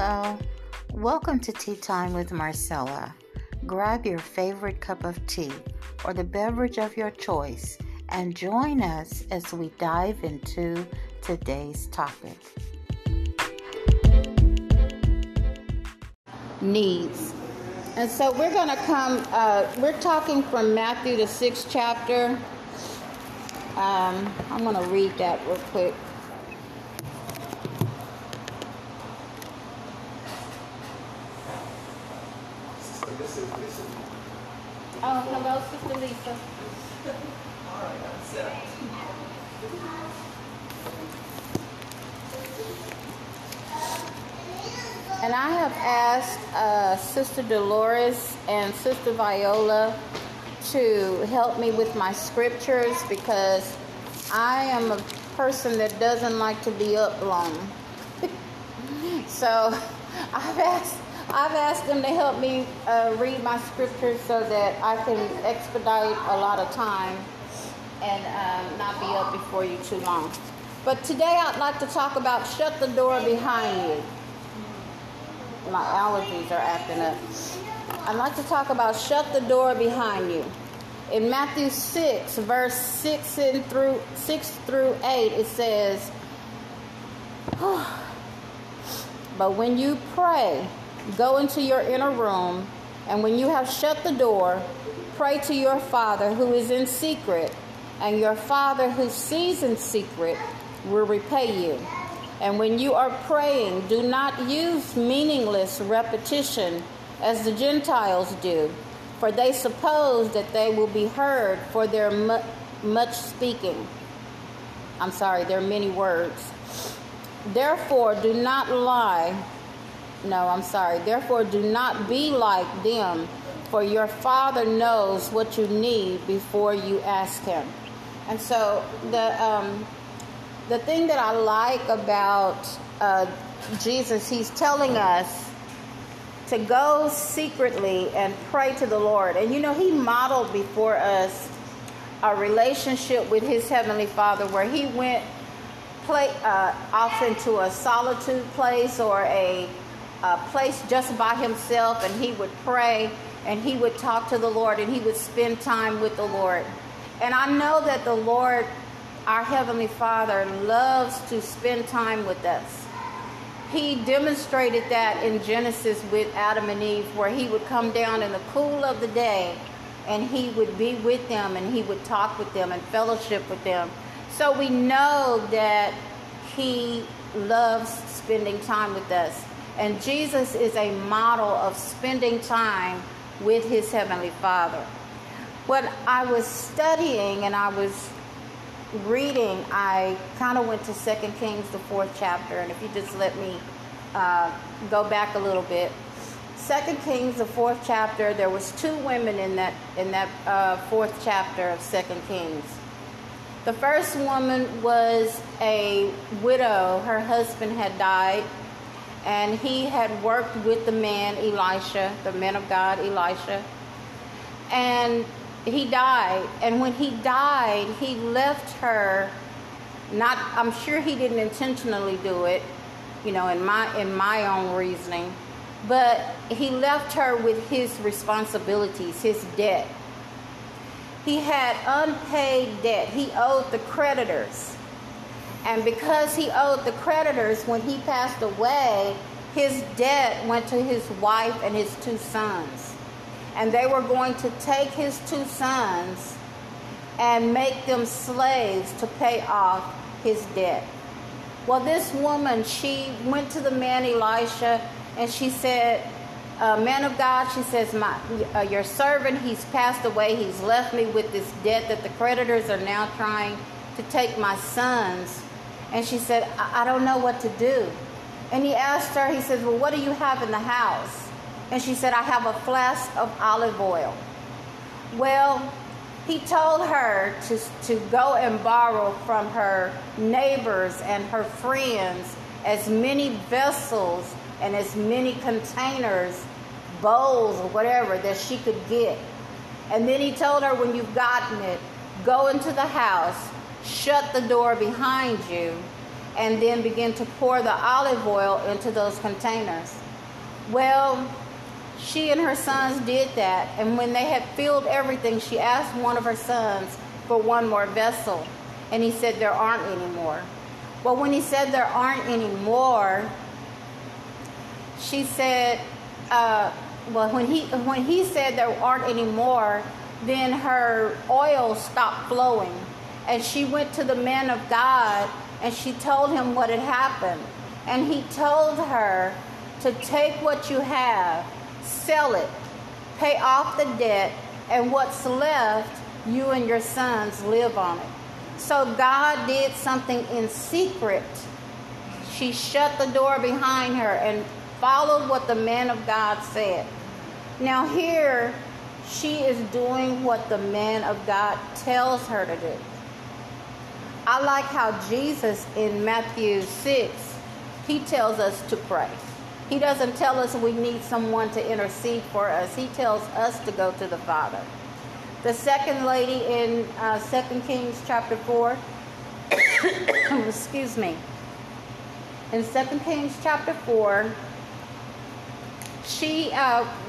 Hello, welcome to Tea Time with Marcella. Grab your favorite cup of tea or the beverage of your choice and join us as we dive into today's topic. Needs. And so we're going to come, we're talking from Matthew the 6th chapter. I'm going to read that real quick. Oh, hello, Sister Lisa. All right, I'm set. And I have asked Sister Dolores and Sister Viola to help me with my scriptures because I am a person that doesn't like to be up long. So I've asked them to help me read my scriptures so that I can expedite a lot of time and not be up before you too long. But today I'd like to talk about shut the door behind you. My allergies are acting up. I'd like to talk about shut the door behind you. In Matthew 6, verse 6 through 8, it says, "But when you pray, go into your inner room, and when you have shut the door, pray to your Father who is in secret, and your Father who sees in secret will repay you. And when you are praying, do not use meaningless repetition as the Gentiles do, for they suppose that they will be heard for their much speaking." I'm sorry, their many words. Therefore, do not be like them, for your Father knows what you need before you ask Him. And so the thing that I like about Jesus, He's telling us to go secretly and pray to the Lord. And you know, He modeled before us a relationship with His Heavenly Father where He went off into a solitude place or a place just by himself, and he would pray and he would talk to the Lord and he would spend time with the Lord. And I know that the Lord, our Heavenly Father, loves to spend time with us. He demonstrated that in Genesis with Adam and Eve, where he would come down in the cool of the day and he would be with them and he would talk with them and fellowship with them. So we know that he loves spending time with us. And Jesus is a model of spending time with his Heavenly Father. When I was studying and I was reading, I kind of went to 2 Kings, the 4th chapter. And if you just let me go back a little bit. 2 Kings, the 4th chapter, there was two women in that 4th chapter of 2 Kings. The first woman was a widow. Her husband had died. And he had worked with the man, Elisha, the man of God, Elisha. And he died. And when he died, he left her, I'm sure he didn't intentionally do it, you know, in my own reasoning. But he left her with his responsibilities, his debt. He had unpaid debt. He owed the creditors. And because he owed the creditors, when he passed away, his debt went to his wife and his two sons. And they were going to take his two sons and make them slaves to pay off his debt. Well, this woman, she went to the man Elisha and she said, "Man of God," she says, "your servant, he's passed away. He's left me with this debt that the creditors are now trying to take my sons." And she said, "I don't know what to do." And he asked her, he says, "Well, what do you have in the house?" And she said, "I have a flask of olive oil." Well, he told her to go and borrow from her neighbors and her friends as many vessels and as many containers, bowls or whatever that she could get. And then he told her, "When you've gotten it, go into the house, shut the door behind you, and then begin to pour the olive oil into those containers. Well, she and her sons did that, and when they had filled everything, she asked one of her sons for one more vessel, and he said, there aren't any more. Well, when he said there aren't any more, she said, when he said there aren't any more, then her oil stopped flowing. And she went to the man of God, and she told him what had happened. And he told her to take what you have, sell it, pay off the debt, and what's left, you and your sons live on it. So God did something in secret. She shut the door behind her and followed what the man of God said. Now here, she is doing what the man of God tells her to do. I like how Jesus in Matthew 6, he tells us to pray. He doesn't tell us we need someone to intercede for us. He tells us to go to the Father. The second lady in 2 Kings chapter 4, excuse me, in 2 Kings chapter 4, she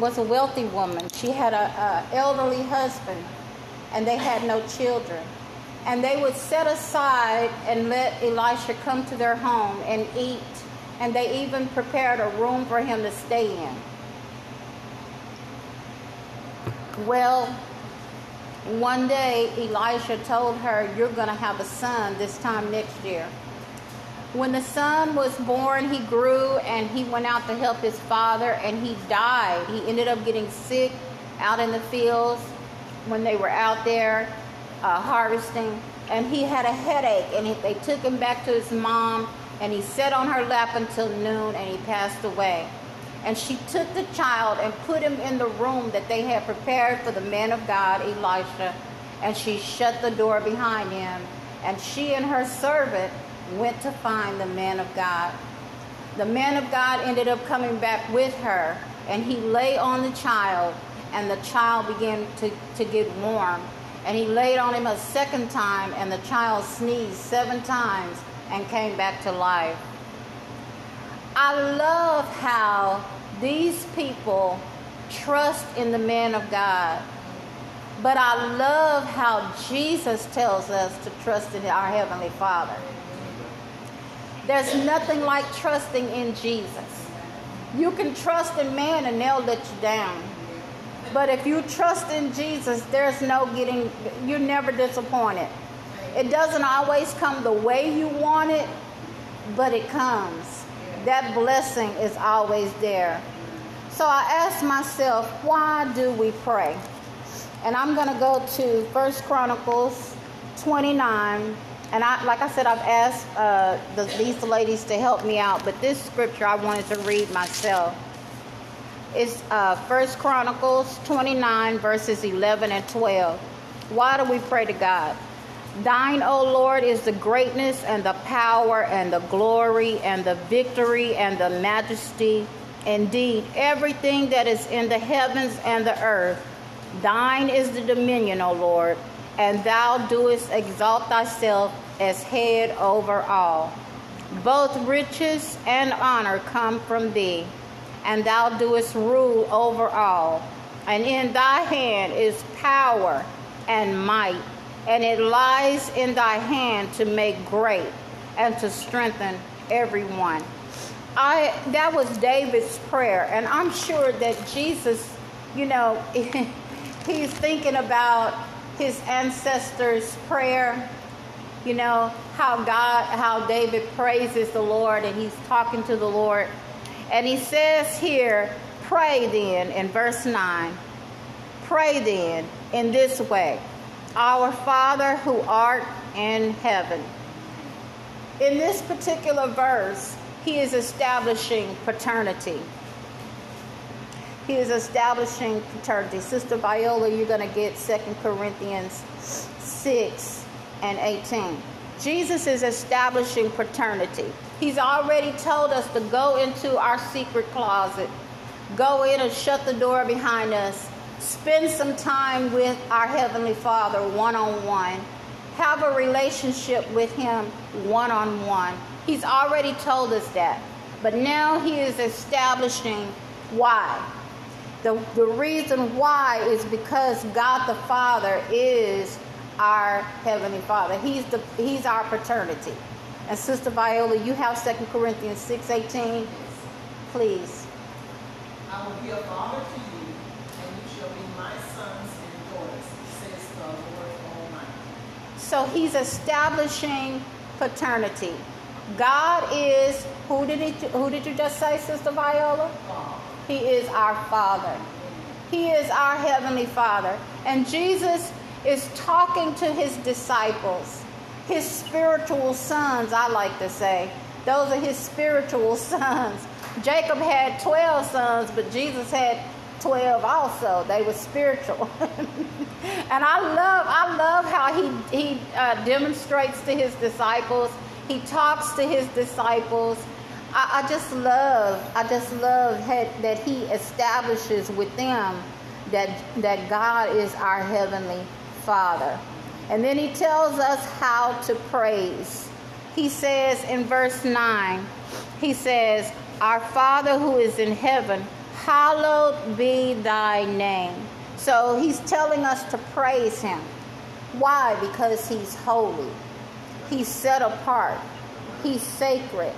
was a wealthy woman. She had an elderly husband, and they had no children. And they would set aside and let Elisha come to their home and eat. And they even prepared a room for him to stay in. Well, one day Elisha told her, you're going to have a son this time next year. When the son was born, he grew and he went out to help his father, and he died. He ended up getting sick out in the fields when they were out there harvesting, and he had a headache, and they took him back to his mom, and he sat on her lap until noon, and he passed away. And she took the child and put him in the room that they had prepared for the man of God, Elisha, and she shut the door behind him, and she and her servant went to find the man of God. The man of God ended up coming back with her, and he lay on the child, and the child began to get warm. And he laid on him a second time, and the child sneezed 7 times and came back to life. I love how these people trust in the man of God, but I love how Jesus tells us to trust in our Heavenly Father. There's nothing like trusting in Jesus. You can trust in man and they'll let you down. But if you trust in Jesus, there's no getting, you're never disappointed. It doesn't always come the way you want it, but it comes. That blessing is always there. So I asked myself, why do we pray? And I'm going to go to First Chronicles 29. And I've asked these ladies to help me out, but this scripture I wanted to read myself. It's 1 Chronicles 29, verses 11 and 12. Why do we pray to God? Thine, O Lord, is the greatness and the power and the glory and the victory and the majesty. Indeed, everything that is in the heavens and the earth, thine is the dominion, O Lord. And thou doest exalt thyself as head over all. Both riches and honor come from thee, and thou doest rule over all. And in thy hand is power and might, and it lies in thy hand to make great and to strengthen everyone. That was David's prayer, and I'm sure that Jesus, he's thinking about his ancestors' prayer, how David praises the Lord, and he's talking to the Lord. And he says here, pray then, in verse 9, pray then in this way, our Father who art in heaven. In this particular verse, he is establishing paternity. He is establishing paternity. Sister Viola, you're going to get 2 Corinthians 6 and 18. Jesus is establishing paternity. He's already told us to go into our secret closet, go in and shut the door behind us, spend some time with our Heavenly Father one-on-one, have a relationship with him one-on-one. He's already told us that. But now he is establishing why. The reason why is because God the Father is our Heavenly Father. He's our paternity. And Sister Viola, you have 2 Corinthians 6:18. Please. I will be a father to you, and you shall be my sons and daughters, says the Lord Almighty. So he's establishing paternity. God is, who did you just say, Sister Viola? God. He is our Father. He is our Heavenly Father. And Jesus is talking to his disciples, his spiritual sons, I like to say. Those are his spiritual sons. Jacob had 12 sons, but Jesus had 12 also. They were spiritual. And I love how he demonstrates to his disciples. He talks to his disciples. I just love that he establishes with them that God is our Heavenly Father. And then he tells us how to praise. He says in verse 9, he says, "Our Father who is in heaven, hallowed be thy name." So he's telling us to praise him. Why? Because he's holy. He's set apart. He's sacred.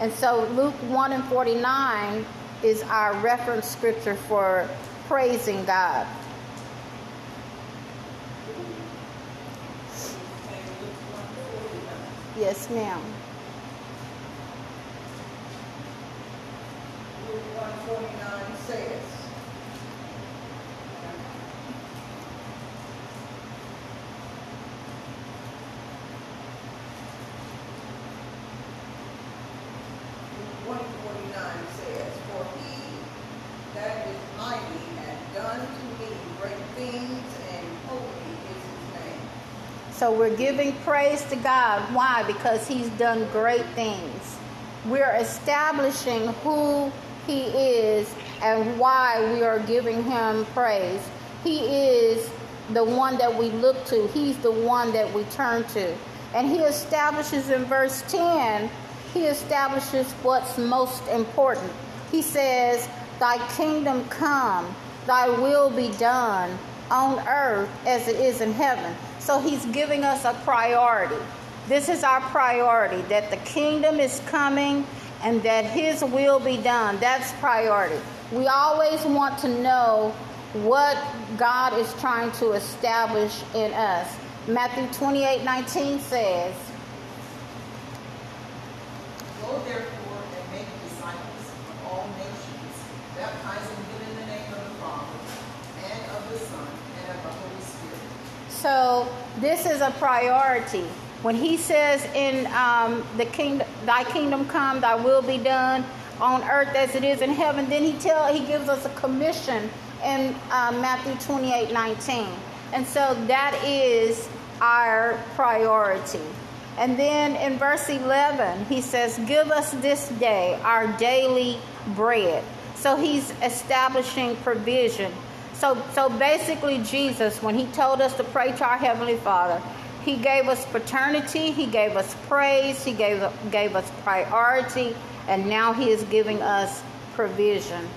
And so Luke 1:49 is our reference scripture for praising God. Yes, ma'am. Luke 1:49 says, "For he that is mighty hath done to me great things, and holy is his name." So we're giving praise to God. Why? Because he's done great things. We're establishing who he is and why we are giving him praise. He is the one that we look to. He's the one that we turn to. And he establishes in verse 10, he establishes what's most important. He says, "Thy kingdom come, thy will be done on earth as it is in heaven." So he's giving us a priority. This is our priority, that the kingdom is coming and that his will be done. That's priority. We always want to know what God is trying to establish in us. Matthew 28:19 says, "Go therefore and make disciples of all nations, baptizing them in the name of the Father, and of the Son, and of the Holy Spirit." So this is a priority. When he says in the kingdom, "Thy kingdom come, thy will be done on earth as it is in heaven," then he gives us a commission in Matthew 28:19. And so that is our priority. And then in verse 11, he says, "Give us this day our daily bread." So he's establishing provision. So basically Jesus, when he told us to pray to our Heavenly Father, he gave us paternity, he gave us praise, he gave us priority, and now he is giving us provision.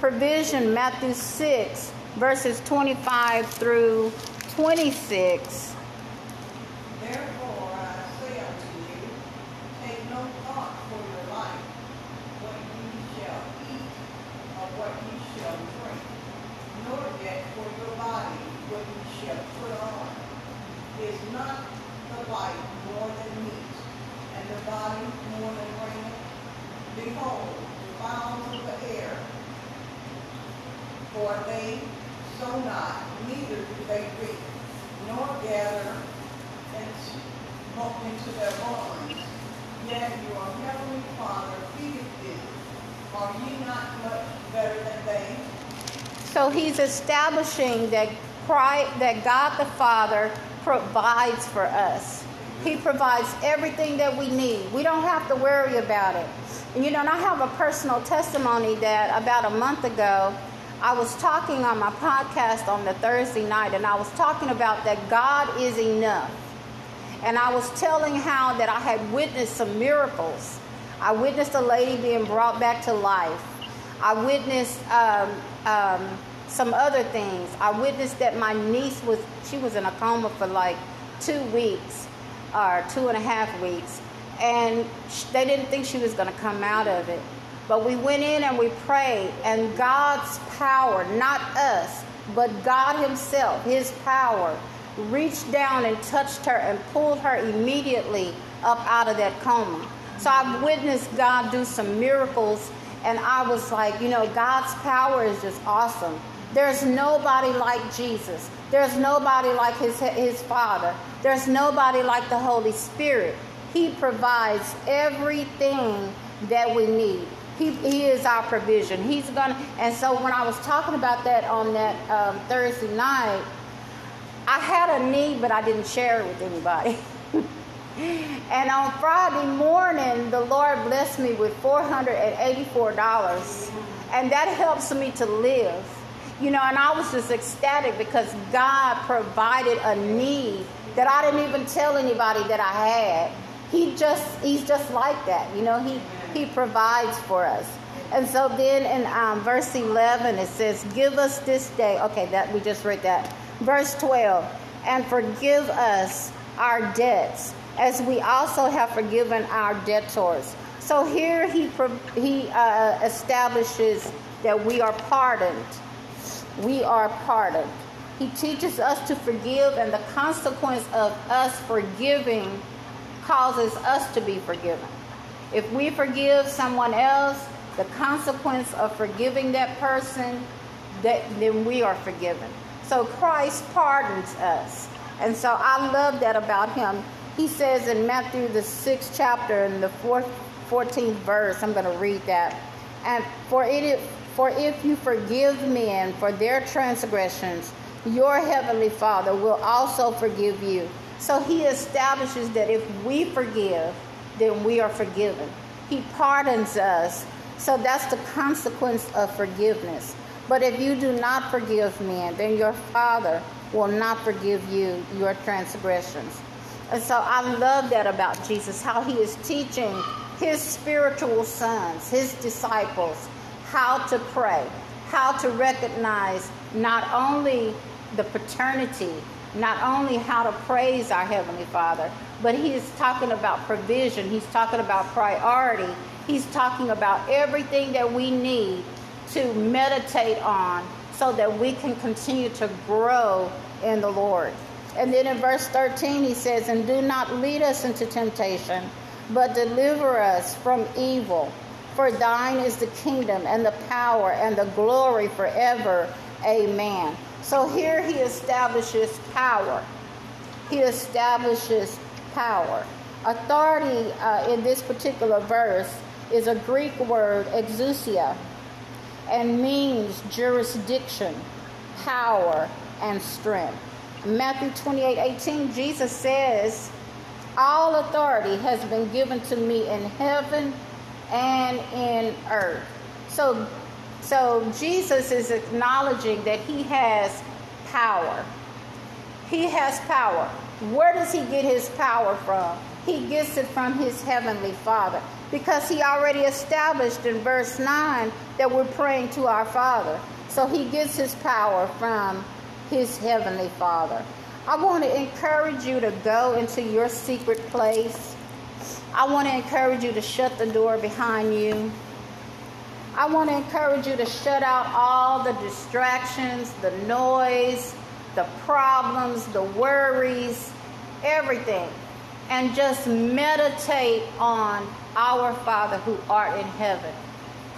Provision, Matthew 6, verses 25 through 26. So he's establishing that God the Father provides for us. He provides everything that we need. We don't have to worry about it. And I have a personal testimony that about a month ago, I was talking on my podcast on the Thursday night, and I was talking about that God is enough. And I was telling how that I had witnessed some miracles. I witnessed a lady being brought back to life. I witnessed some other things. I witnessed that my niece was in a coma for like 2 weeks or 2.5 weeks. And they didn't think she was going to come out of it. But we went in and we prayed, and God's power, not us, but God himself, his power, reached down and touched her and pulled her immediately up out of that coma. So I've witnessed God do some miracles, and I was like, you know, God's power is just awesome. There's nobody like Jesus. There's nobody like his Father. There's nobody like the Holy Spirit. He provides everything that we need. He is our provision. And so when I was talking about that on that Thursday night, I had a need, but I didn't share it with anybody. And on Friday morning, the Lord blessed me with $484, and that helps me to live. You know, and I was just ecstatic because God provided a need that I didn't even tell anybody that I had. He's just like that. You know, he provides for us. And so then in verse 11, it says, give us this day. Okay, that we just read that. Verse 12, and forgive us our debts as we also have forgiven our debtors. So here he establishes that we are pardoned. We are pardoned. He teaches us to forgive, and the consequence of us forgiving causes us to be forgiven. If we forgive someone else, the consequence of forgiving that person, then we are forgiven. So Christ pardons us. And so I love that about him. He says in Matthew, the 6th chapter, in the 14th verse, I'm going to read that. And for if you forgive men for their transgressions, your heavenly Father will also forgive you. So he establishes that if we forgive, then we are forgiven. He pardons us. So that's the consequence of forgiveness. But if you do not forgive men, then your Father will not forgive you your transgressions. And so I love that about Jesus, how he is teaching his spiritual sons, his disciples, how to pray, how to recognize not only the paternity, not only how to praise our Heavenly Father, but he is talking about provision. He's talking about priority. He's talking about everything that we need to meditate on so that we can continue to grow in the Lord. And then in verse 13, he says, and do not lead us into temptation, but deliver us from evil. For thine is the kingdom and the power and the glory forever. Amen. So here he establishes power. He establishes power. Authority in this particular verse is a Greek word, exousia, and means jurisdiction, power, and strength. Matthew 28:18, Jesus says, all authority has been given to me in heaven and in earth. So Jesus is acknowledging that he has power. He has power. Where does he get his power from? He gets it from his heavenly Father, because he already established in verse 9 that we're praying to our Father. So he gets his power from his heavenly Father. I want to encourage you to go into your secret place. I want to encourage you to shut the door behind you. I want to encourage you to shut out all the distractions, the noise, the problems, the worries, everything, and just meditate on our Father who art in heaven.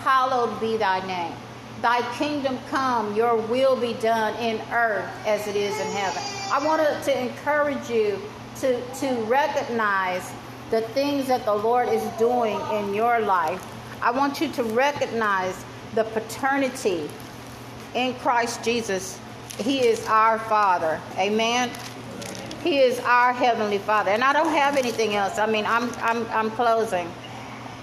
Hallowed be thy name. Thy kingdom come, your will be done in earth as it is in heaven. I wanted to encourage you to recognize the things that the Lord is doing in your life. I want you to recognize the paternity in Christ Jesus. He is our Father. Amen. He is our Heavenly Father. And I don't have anything else. I mean, I'm closing.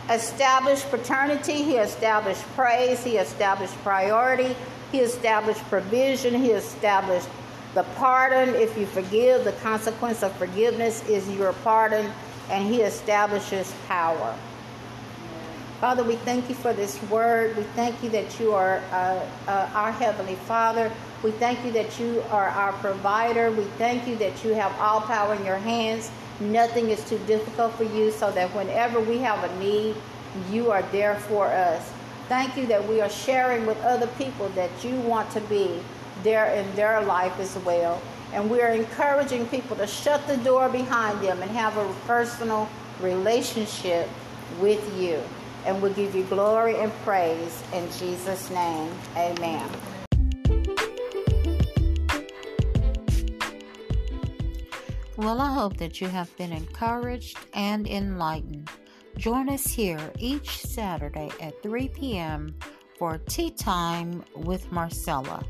Established paternity. He established praise. He established priority. He established provision. He established the pardon. If you forgive, the consequence of forgiveness is your pardon, and he establishes power. Father, we thank you for this word. We thank you that you are our Heavenly Father. We thank you that you are our provider. We thank you that you have all power in your hands. Nothing is too difficult for you, so that whenever we have a need, you are there for us. Thank you that we are sharing with other people that you want to be there in their life as well. And we are encouraging people to shut the door behind them and have a personal relationship with you. And we'll give you glory and praise in Jesus' name. Amen. Well, I hope that you have been encouraged and enlightened. Join us here each Saturday at 3 p.m. for Tea Time with Marcella.